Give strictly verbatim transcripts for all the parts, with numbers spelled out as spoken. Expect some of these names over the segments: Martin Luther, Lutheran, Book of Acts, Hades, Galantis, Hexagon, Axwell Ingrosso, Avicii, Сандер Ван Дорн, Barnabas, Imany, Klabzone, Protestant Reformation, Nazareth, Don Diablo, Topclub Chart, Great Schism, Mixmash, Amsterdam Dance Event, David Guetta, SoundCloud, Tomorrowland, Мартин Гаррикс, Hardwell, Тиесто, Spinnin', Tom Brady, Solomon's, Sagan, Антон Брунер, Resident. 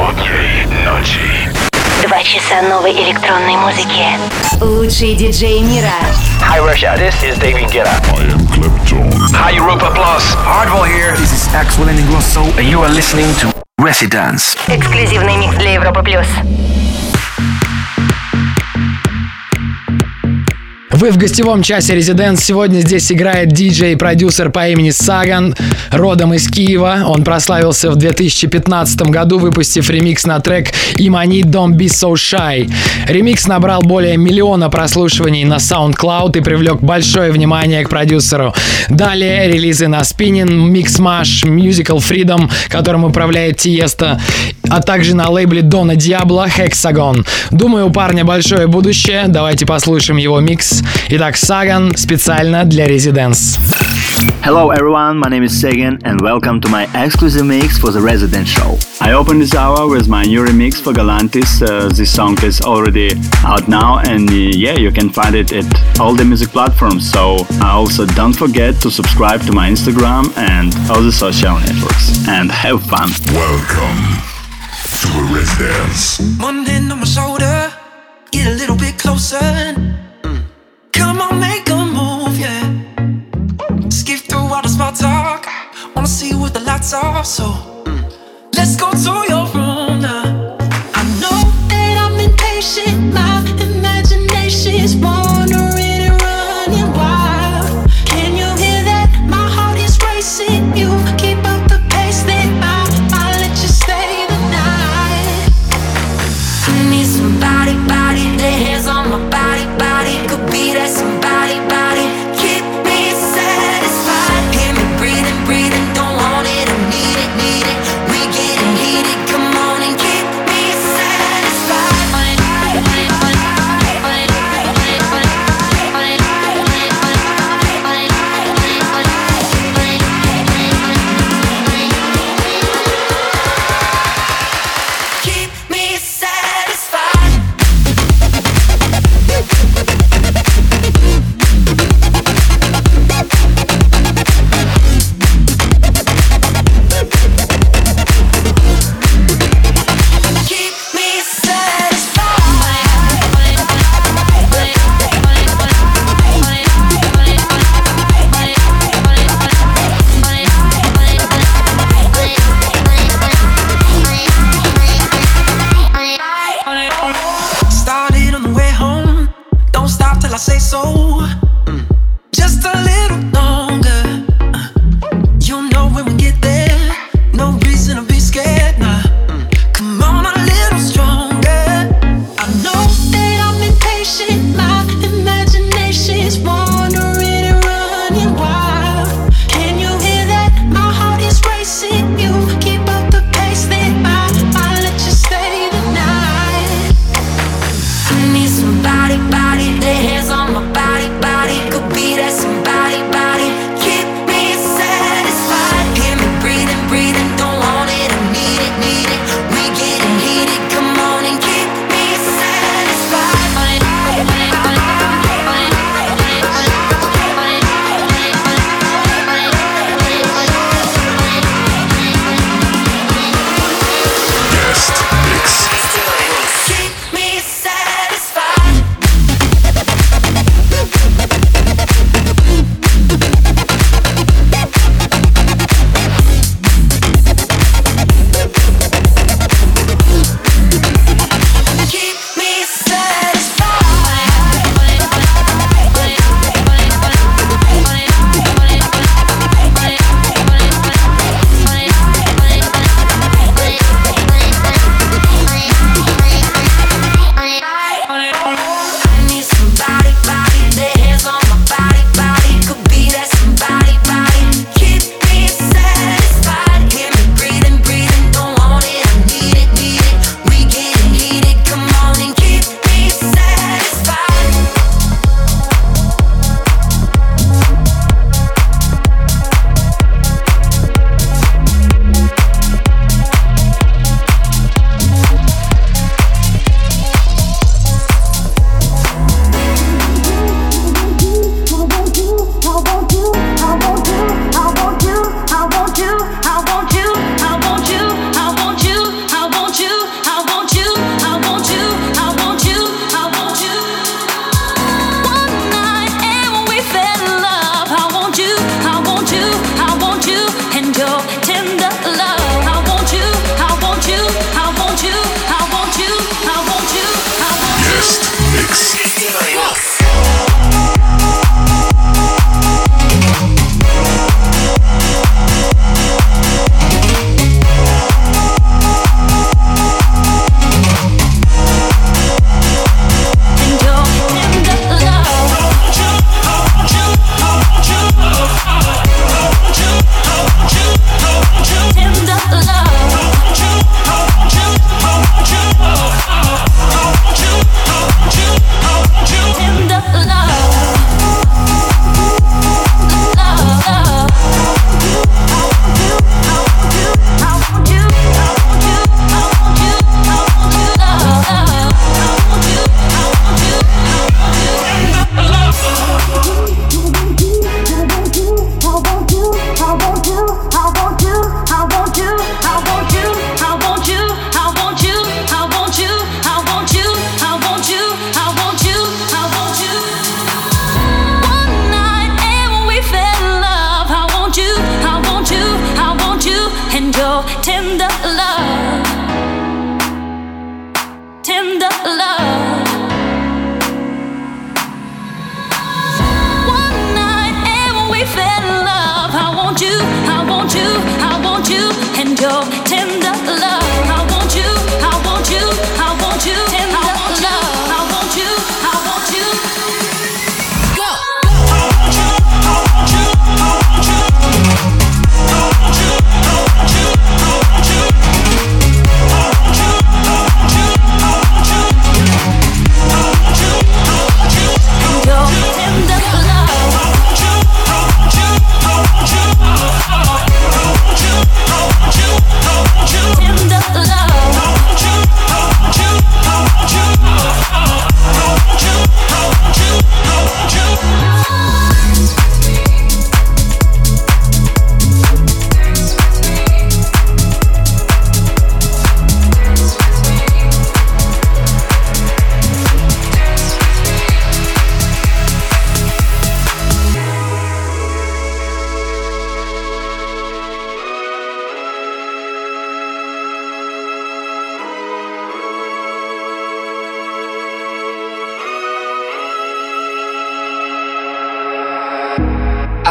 Бодрой ночи. Два часа новой электронной музыки. Лучшие диджеи мира. Hi Russia, this is David Guetta. I am Klabzone. Hi Europa Plus. Hardwell here. This is Axwell Ingrosso. And you are listening to Residence. Эксклюзивный микс для Европы Плюс. Вы в гостевом часе Resident. Сегодня здесь играет диджей-продюсер по имени Sagan, родом из Киева. Он прославился в две тысячи пятнадцатом году, выпустив ремикс на трек Imany Don't Be So Shy. Ремикс набрал более миллиона прослушиваний на SoundCloud и привлек большое внимание к продюсеру. Далее релизы на Spinnin', Mixmash, Musical Freedom, которым управляет Тиëсто, а также на лейбле Дона Диабло Hexagon. Думаю, у парня большое будущее. Давайте послушаем его микс. Итак, Sagan специально для Residence. Hello everyone, my name is Sagan and welcome to my exclusive mix for the Resident show. I open this hour with my new remix for Galantis. Uh, this song is already out now and uh, yeah, you can find it at all the music platforms. So I also don't forget to subscribe to my Instagram and all the social networks. And have fun. Welcome to a residence. Mumbling on my shoulder, get a little bit closer. Mm. Come on, make a move, yeah. Skip through all the small talk, wanna see what the lights are, so mm. let's go to your room now. I know that I'm impatient, my imagination is wandering and running wild. Can you hear that? My heart is racing, you keep up the pace that I, I let you stay. Body, body, their hands on my body, body. Could be that somebody, body. Keep me satisfied. Hear me breathing, breathing. Don't want it, I need it, need it. We getting heated, come on.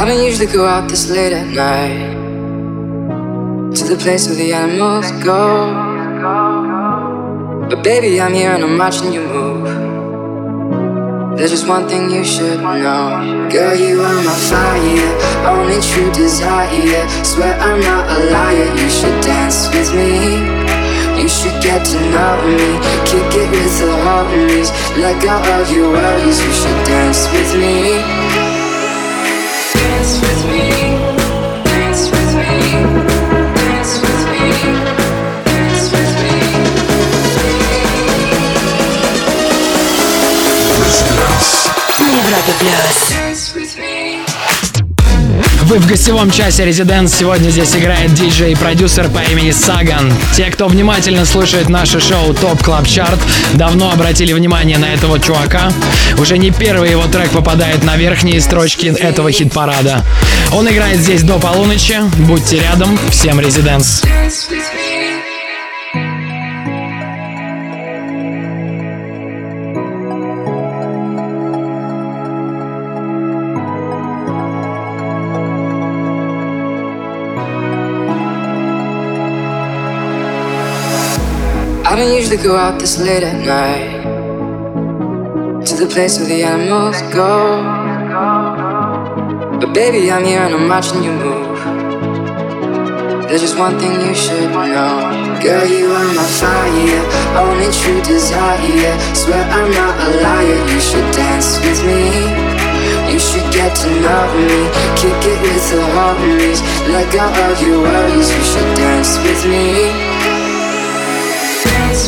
don't usually go out this late at night, to the place where the animals go. But baby, I'm here and I'm watching you move. There's just one thing you should know. Girl, you are my fire, only true desire. Swear I'm not a liar, you should dance with me. You should get to know me, kick it with the homies. Let go of your worries, you should dance with me. Dance with me, dance with me, dance with me, dance with me. На Европе Плюс. Вы в гостевом часе Residence. Сегодня здесь играет диджей и продюсер по имени Sagan. Те, кто внимательно слушает наше шоу Topclub Chart, давно обратили внимание на этого чувака. Уже не первый его трек попадает на верхние строчки этого хит-парада. Он играет здесь до полуночи. Будьте рядом. Всем Residence. I don't usually go out this late at night, to the place where the animals go. But baby, I'm here and I'm watching you move. There's just one thing you should know. Girl, you are my fire, only true desire. Swear I'm not a liar, you should dance with me. You should get to know me, kick it with the homies. Let go of your worries, you should dance with me. Dance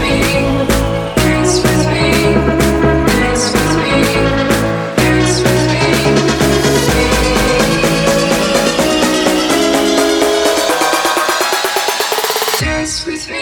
me, dance with me, dance with me, dance with me. Dance with me. Dance with me.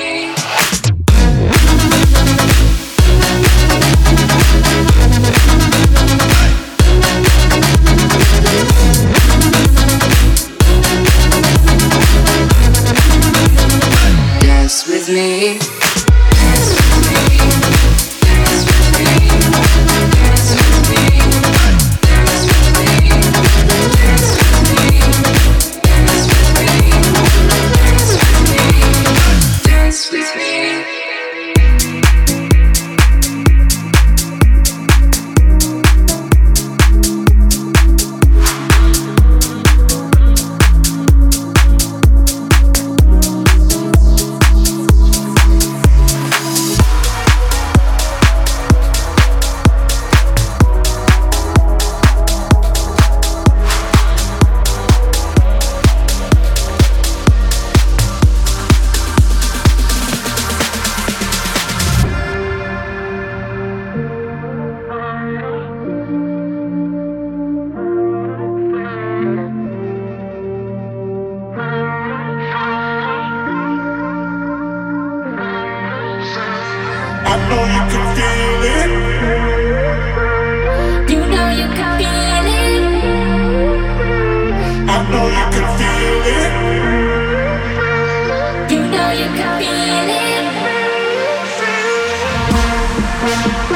We'll be right back.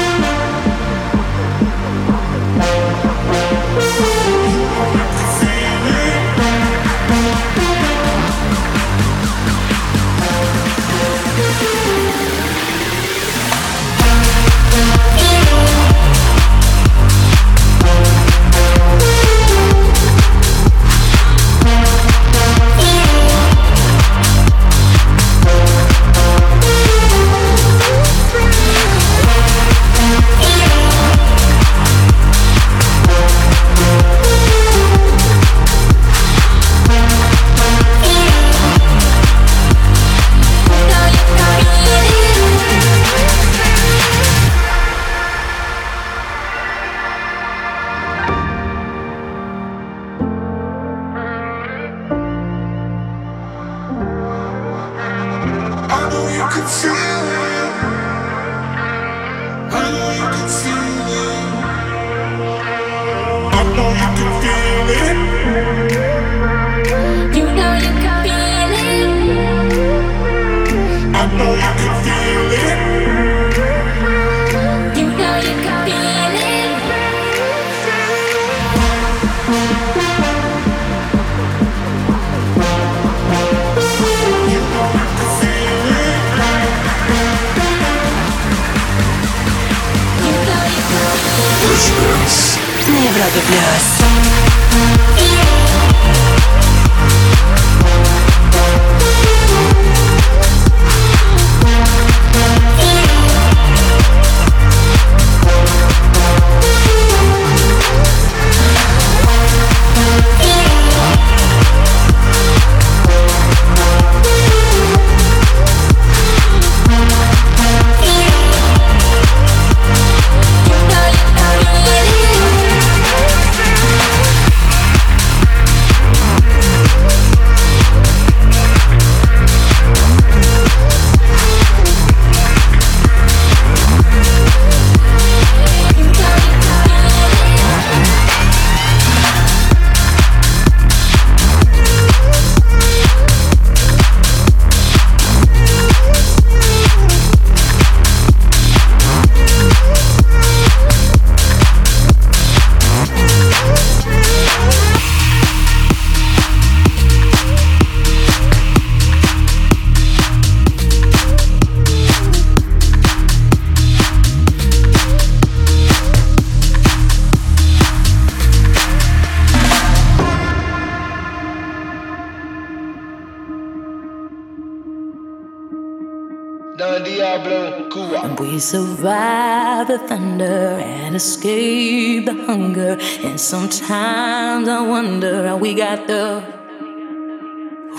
Survive the thunder and escape the hunger. And sometimes I wonder how we got there.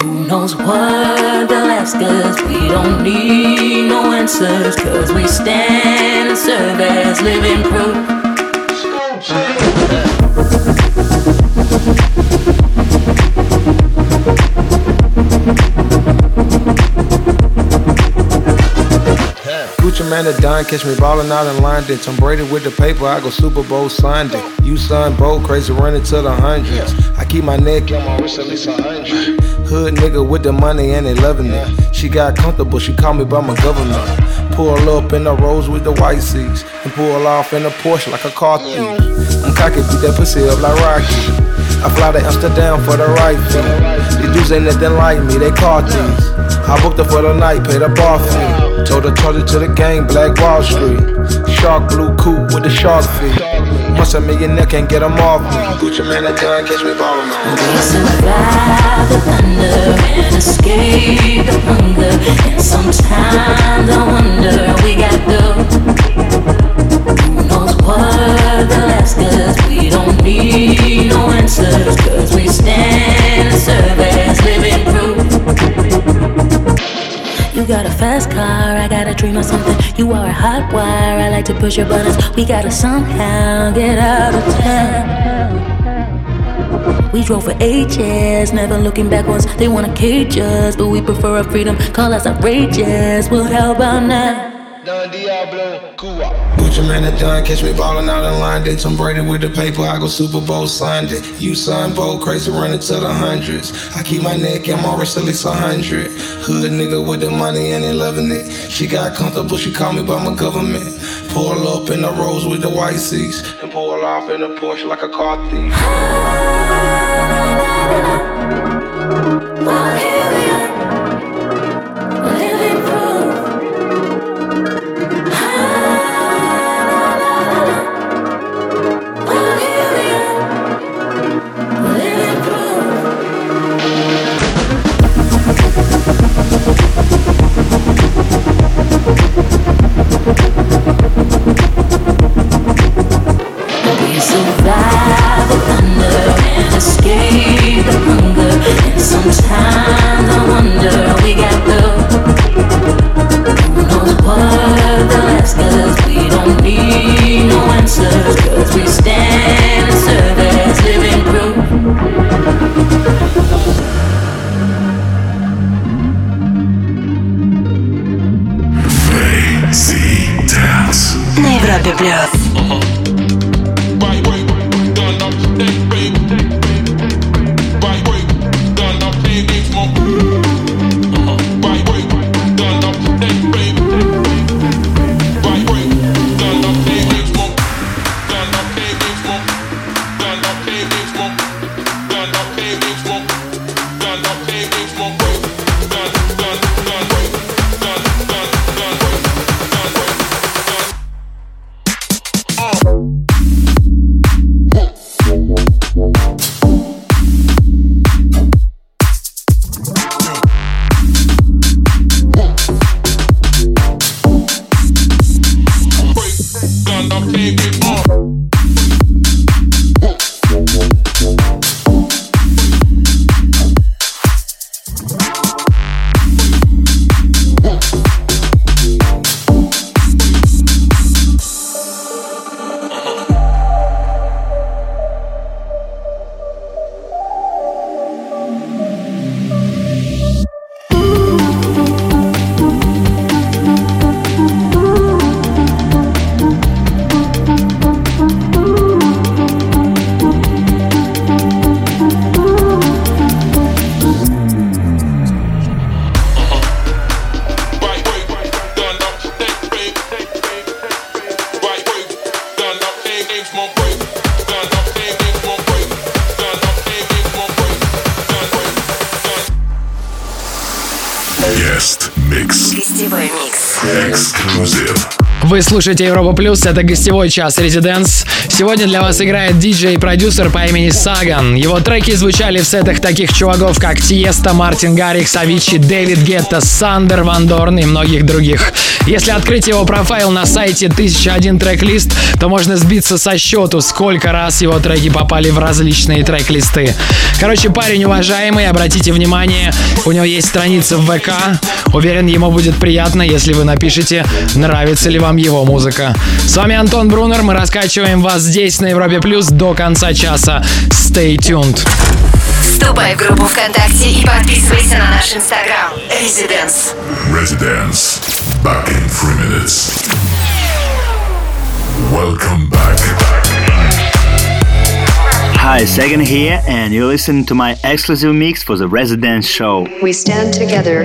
Who knows what they'll ask us? We don't need no answers, cause we stand and serve as living proof. Man to dime, catch me ballin' out in London. Tom Brady with the paper, I go Super Bowl Sunday. You son Bolt, crazy running to the hundreds. I keep my neck on my wrist at least a hundred. Hood nigga with the money and they loving it. She got comfortable, she called me by my governor. Pull up in the Rolls with the white seats and pull off in a Porsche like a car thief. I'm cocky, beat that pussy up like Rocky. I fly to Amsterdam for the right thing. These dudes ain't nothing like me, they car thieves. I booked her for the night, paid a bar fee. Told her told her to the gang, Black Wall Street. Shark blue coupe with the shark feet. Once a millionaire can't get them off me. Gucci man, that gun catch me ballin' on. We survive the thunder and escape the hunger. And sometimes I wonder how we got through. Who knows what they'll ask us? We don't need no answers, cause we stand and serve as living proof. You got a fast car, I got a dream of something. You are a hot wire, I like to push your buttons. We gotta somehow get out of town. We drove for ages, never looking backwards. They wanna cage us, but we prefer our freedom. Call us outrageous, well how about now? Don Diablo, Cuba. Gucci man that done, catch me ballin' out in London. Tom Brady with the paper, I go Super Bowl Sunday. You son Bolt, crazy running to the hundreds. I keep my neck and my wrist at least a hundred. Hood nigga with the money and they loving it. She got comfortable, she called me by my government. Pull up in the Rolls with the white seats and pull off in a Porsche like a car thief. Well here we are, living proof. Survive the thunder and escape the hunger. And sometimes I wonder how we got through. Who knows what they'll ask us? We don't need no answers, cause we stand and serve as living proof. На Европе Плюс. Микс. Гостевой микс. Эксклюзив. Вы слушаете Европа Плюс, это гостевой час Residence. Сегодня для вас играет диджей и продюсер по имени Sagan. Его треки звучали в сетах таких чуваков, как Тиесто, Мартин Гаррикс, Авичи, Дэвид Гетта, Сандер Ван Дорн и многих других. Если открыть его профайл на сайте тысяча один трек-лист, то можно сбиться со счету, сколько раз его треки попали в различные трек-листы. Короче, парень уважаемый, обратите внимание, у него есть страница в вэ ка. Уверен, ему будет приятно, если вы напишите, нравится ли вам его музыка. С вами Антон Брунер. Мы раскачиваем вас здесь, на Европе Плюс, до конца часа. Stay tuned. Вступай в группу ВКонтакте и подписывайся на наш Инстаграм. Residence. Residence. Back in three minutes. Welcome back. Hi, Sagan here, and you're listening to my exclusive mix for the Residence show. We stand together,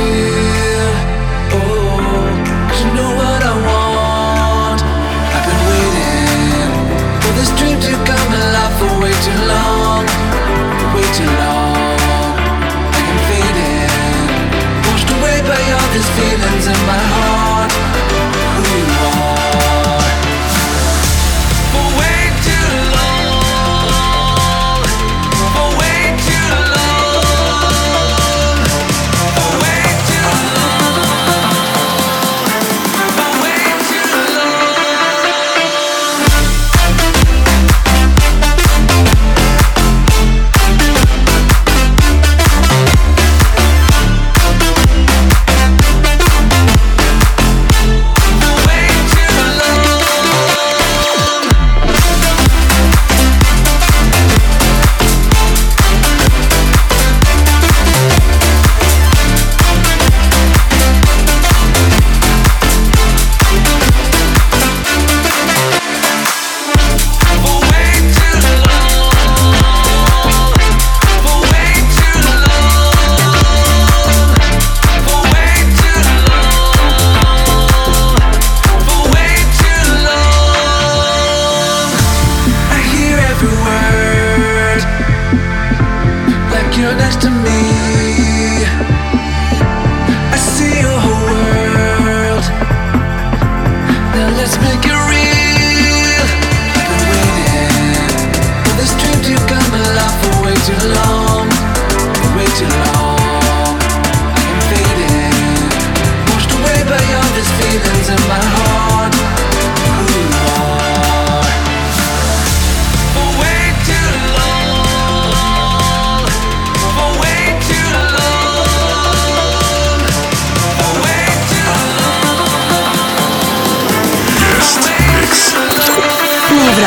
Real, oh, 'cause you know what I want.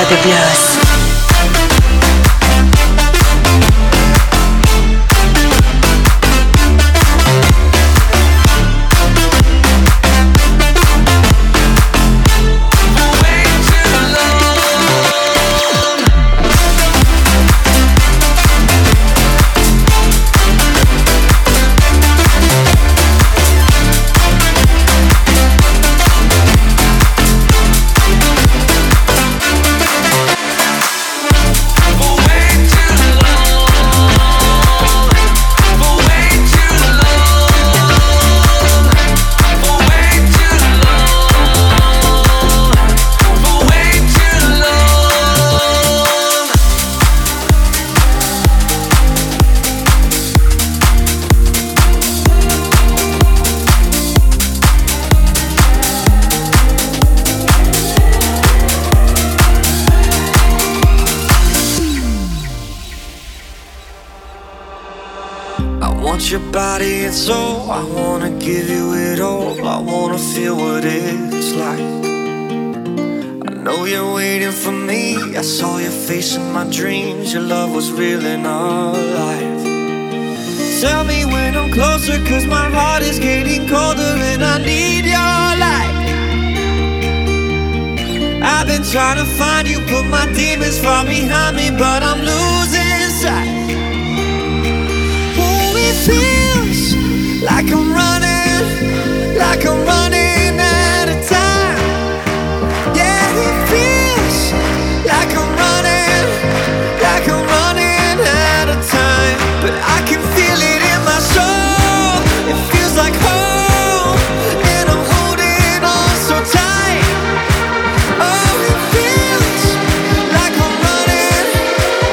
Европе Плюс. So I wanna give you it all. I wanna feel what it's like. I know you're waiting for me. I saw your face in my dreams. Your love was real and alive. Tell me when I'm closer, cause my heart is getting colder and I need your light. I've been trying to find you, put my demons far behind me, but I'm losing sight. Oh, it feels like I'm running, like I'm running out of time. Yeah, it feels like I'm running, like I'm running out of time. But I can feel it in my soul. It feels like home, and I'm holding on so tight. Oh, it feels like I'm running,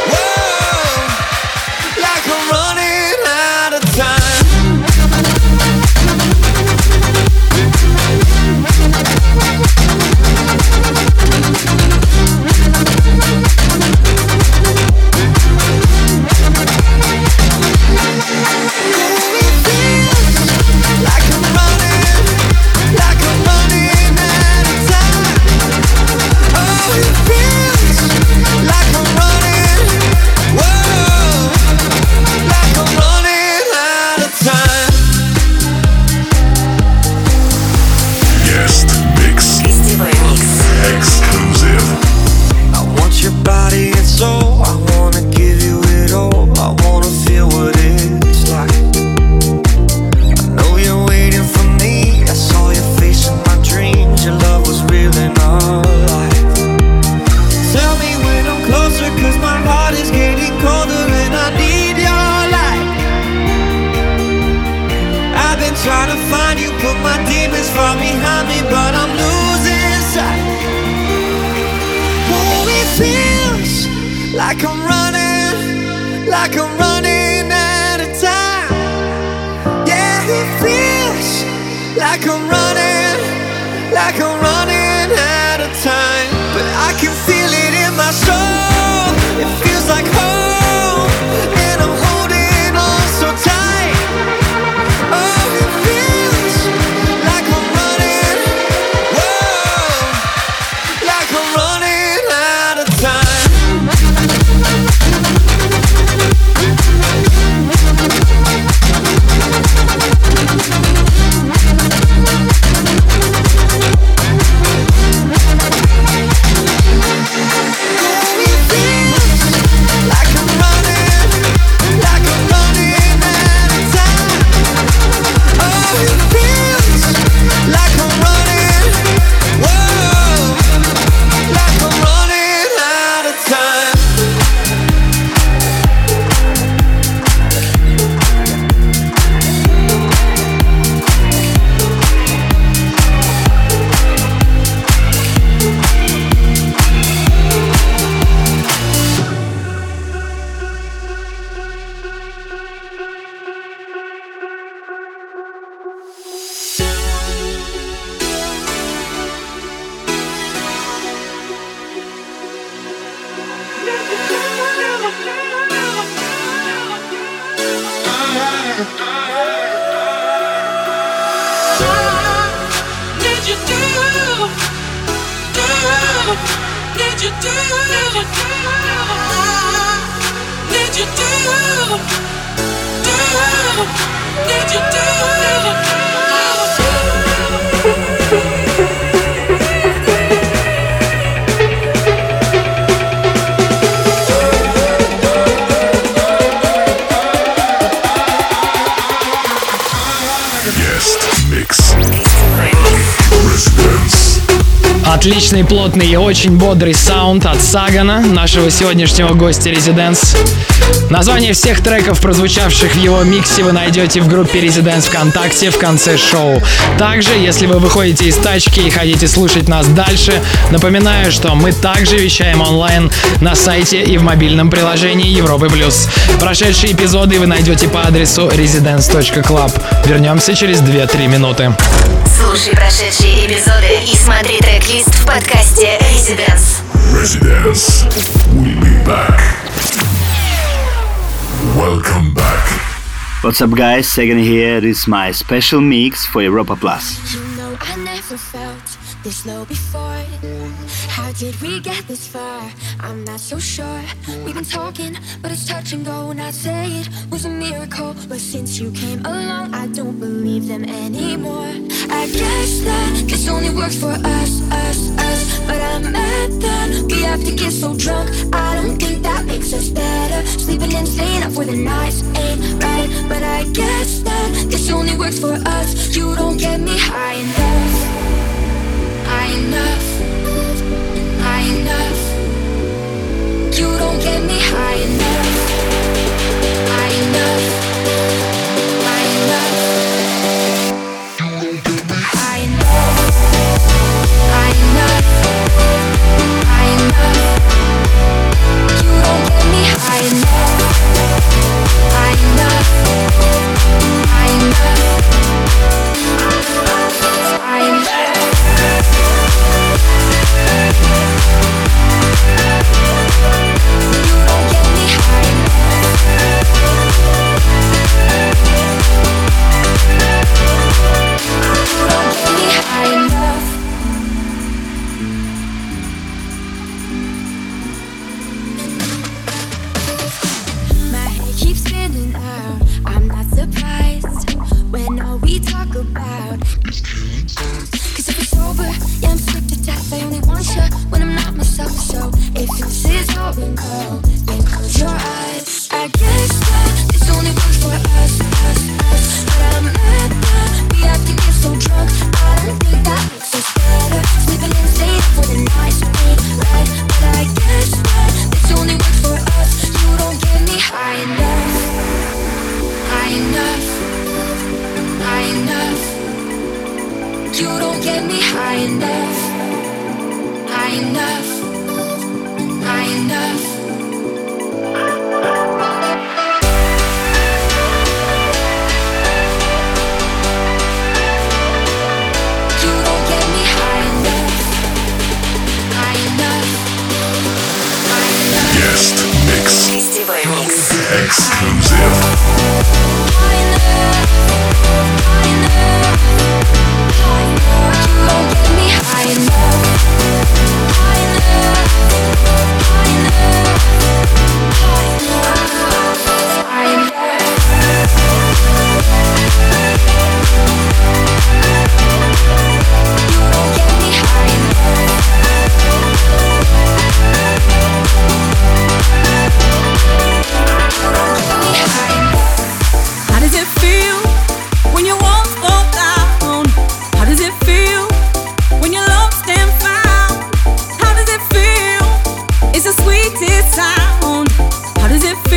whoa, like I'm running out of time. What did you do? Do Did you do? Did you do? Did you do? Отличный, плотный и очень бодрый саунд от Сагана, нашего сегодняшнего гостя Residence. Название всех треков, прозвучавших в его миксе, вы найдете в группе Residence ВКонтакте в конце шоу. Также, если вы выходите из тачки и хотите слушать нас дальше, напоминаю, что мы также вещаем онлайн на сайте и в мобильном приложении Европы Плюс. Прошедшие эпизоды вы найдете по адресу residence точка club. Вернемся через две-три минуты. Слушай прошедшие эпизоды и смотри трек-лист в подкасте Residence. Residence will be back. Welcome back. What's up, guys? Sagan here. This is my special mix for Europa Plus. You know I never felt this low before. How did we get this far? I'm not so sure. We've been talking, but it's touch and go. And I'd say it was a miracle, but since you came along, I don't believe them anymore. I guess that this only works for us, us, us. But I'm mad that we have to get so drunk. I don't think that makes us better. Sleeping and staying up for the nights ain't right. But I guess that this only works for us. You don't get me high enough, high enough. Enough. You don't get me high enough, high enough.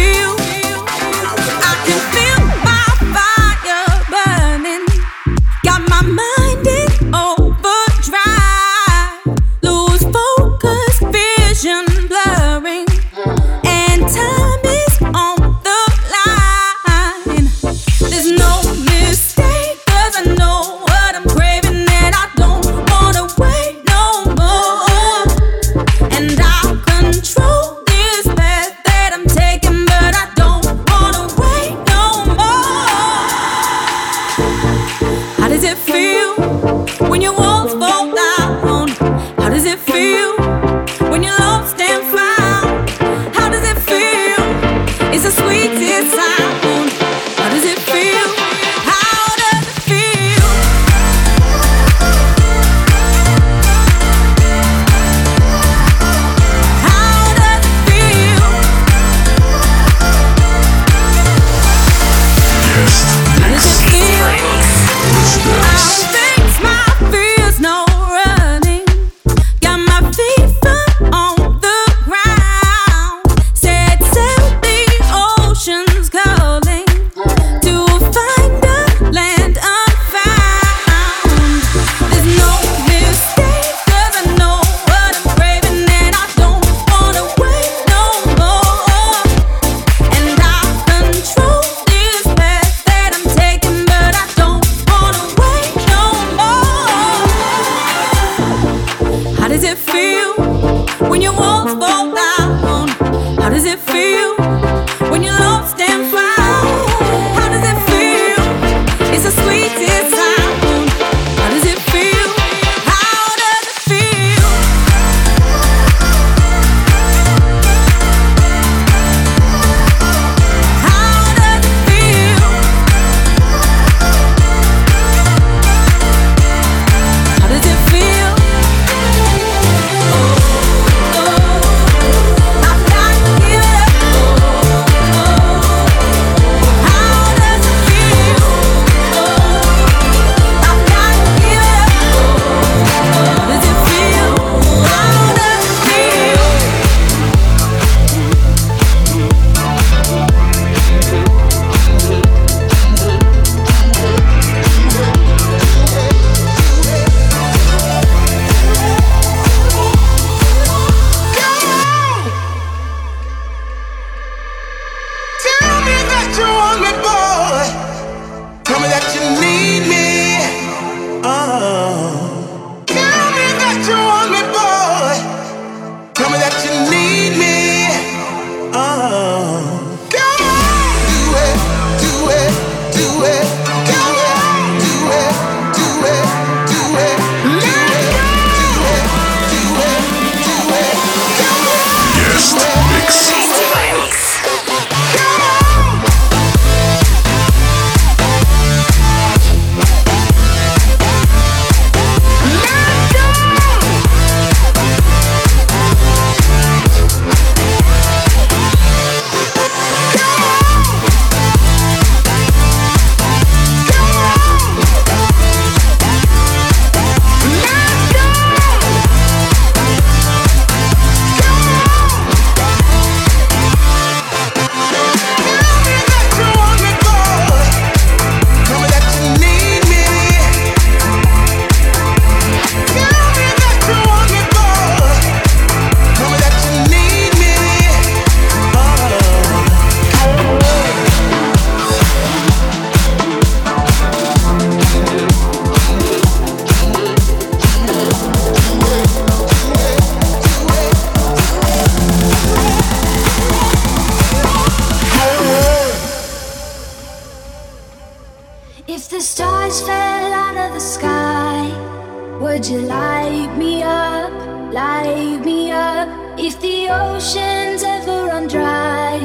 Feel when your Would you light me up, light me up? If the ocean's ever run dry,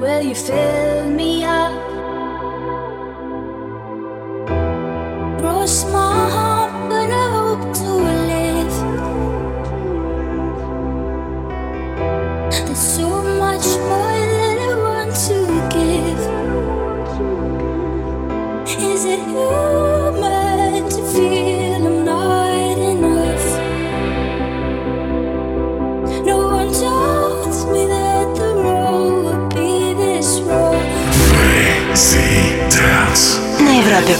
will you fill me up? Cross my heart, but I hope to live. There's so much more that I want to give. Is it human to feel? На Европе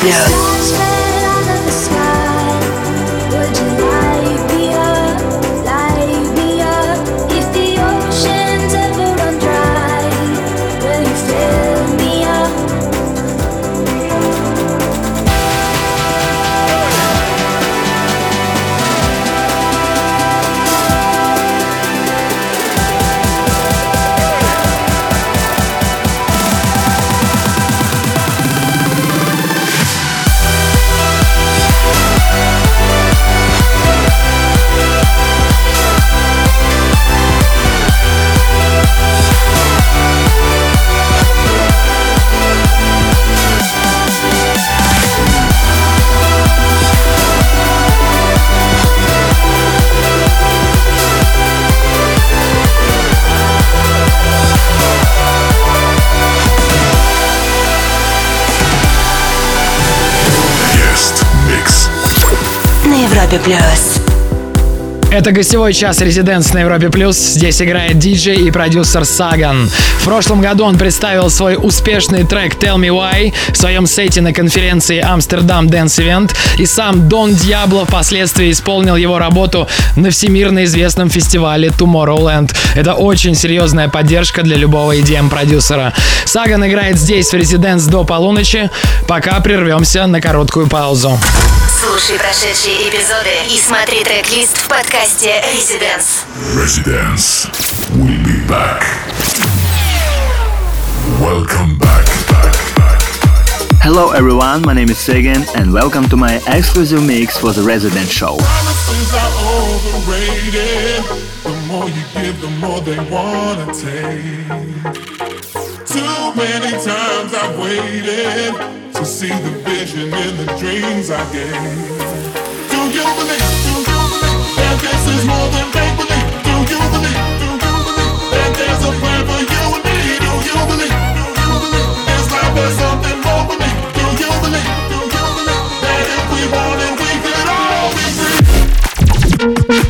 Плюс. Это гостевой час Residence на Европе Плюс. Здесь играет диджей и продюсер Sagan. В прошлом году он представил свой успешный трек Tell Me Why в своем сете на конференции Amsterdam Dance Event, и сам Don Diablo впоследствии исполнил его работу на всемирно известном фестивале Tomorrowland. Это очень серьезная поддержка для любого и ди эм-продюсера. Sagan играет здесь в Residence до полуночи, пока прервемся на короткую паузу. Слушай прошедшие эпизоды и смотри трек-лист в подкасте Residence. Residence. We'll be back. Welcome back. back, back, back. Hello everyone, my name is Sagan and welcome to my exclusive mix for the Residence show. Promises are overrated. The more you give, the more they wanna take. Too many times I've waited to see the vision in the dreams I gave. Do you believe, do you believe that this is more than make believe? Do you believe, do you believe that there's a plan for you and me? Do you believe, do you believe it's like there's something more for me? Do you believe, do you believe that if we want it, we could always be? Yeah.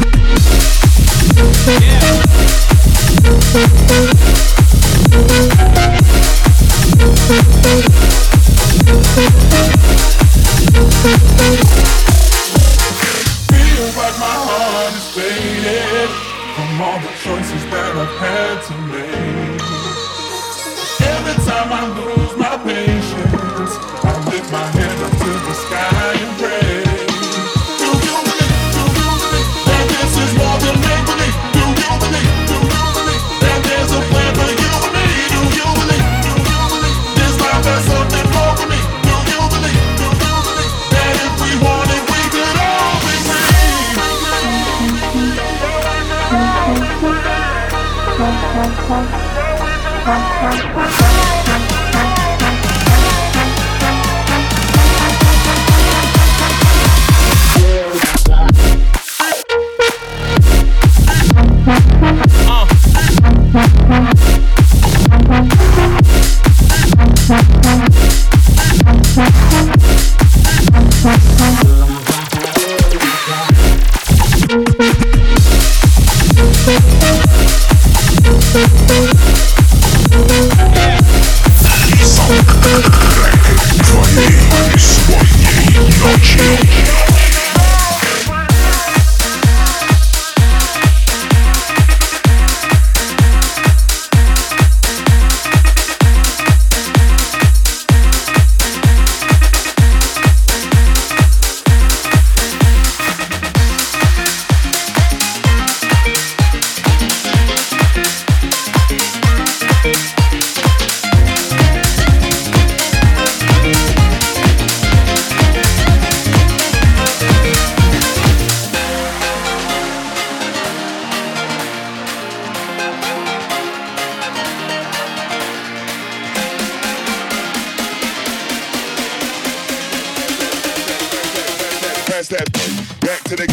Feels like my heart is faded from all the choices that I've had to make. Every time I lose my patience, I lift my head up to the sky and pray. Do you believe, do you believe that this is more than make believe? Do you believe, do you believe that there's a plan for you and me? Do you believe, do you believe this life has something more for me? pass that back to the.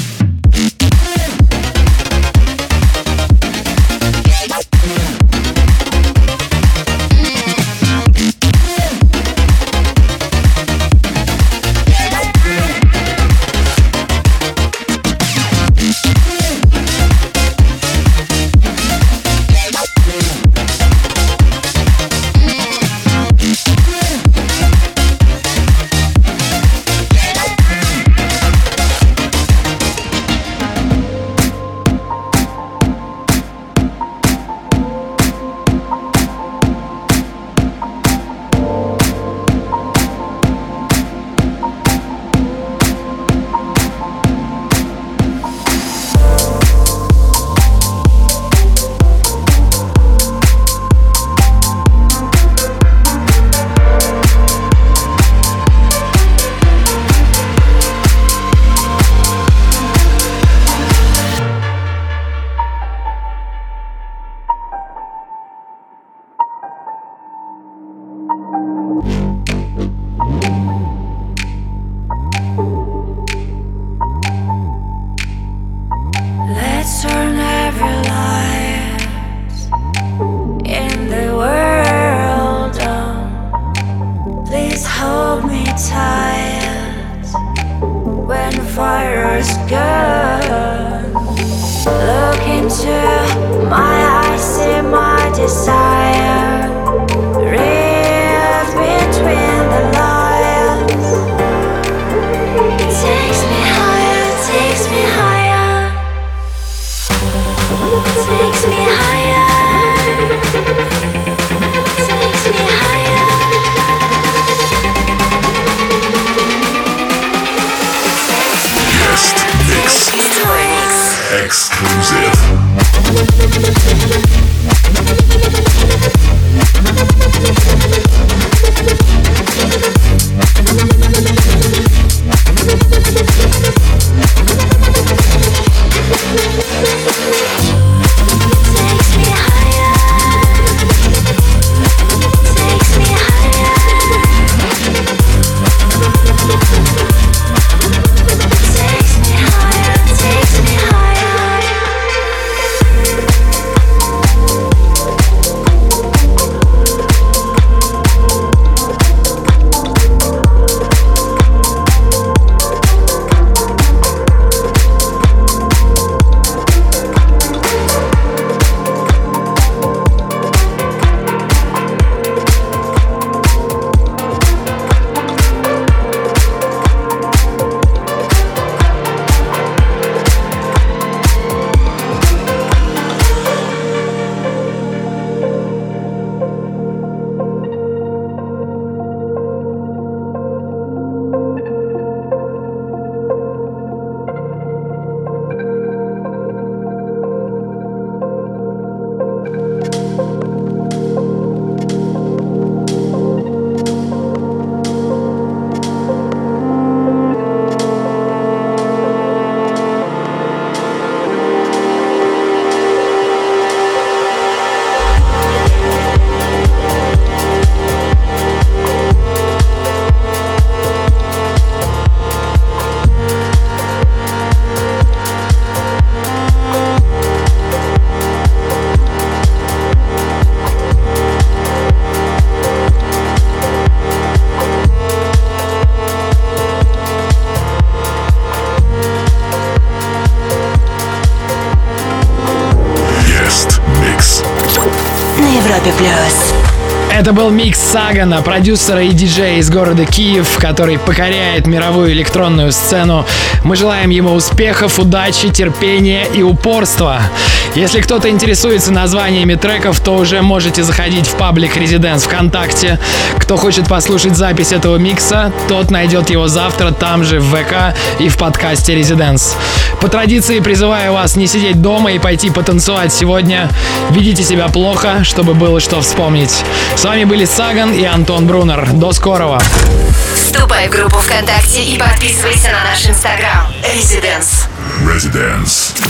Это был микс Сагана, продюсера и диджея из города Киев, который покоряет мировую электронную сцену. Мы желаем ему успехов, удачи, терпения и упорства. Если кто-то интересуется названиями треков, то уже можете заходить в паблик Residence ВКонтакте. Кто хочет послушать запись этого микса, тот найдет его завтра там же в ВК и в подкасте Residence. По традиции призываю вас не сидеть дома и пойти потанцевать сегодня. Ведите себя плохо, чтобы было что вспомнить. С вами были Саган и Антон Брунер. До скорого. Вступай в группу ВКонтакте и подписывайся на наш инстаграм. Residence. Residence.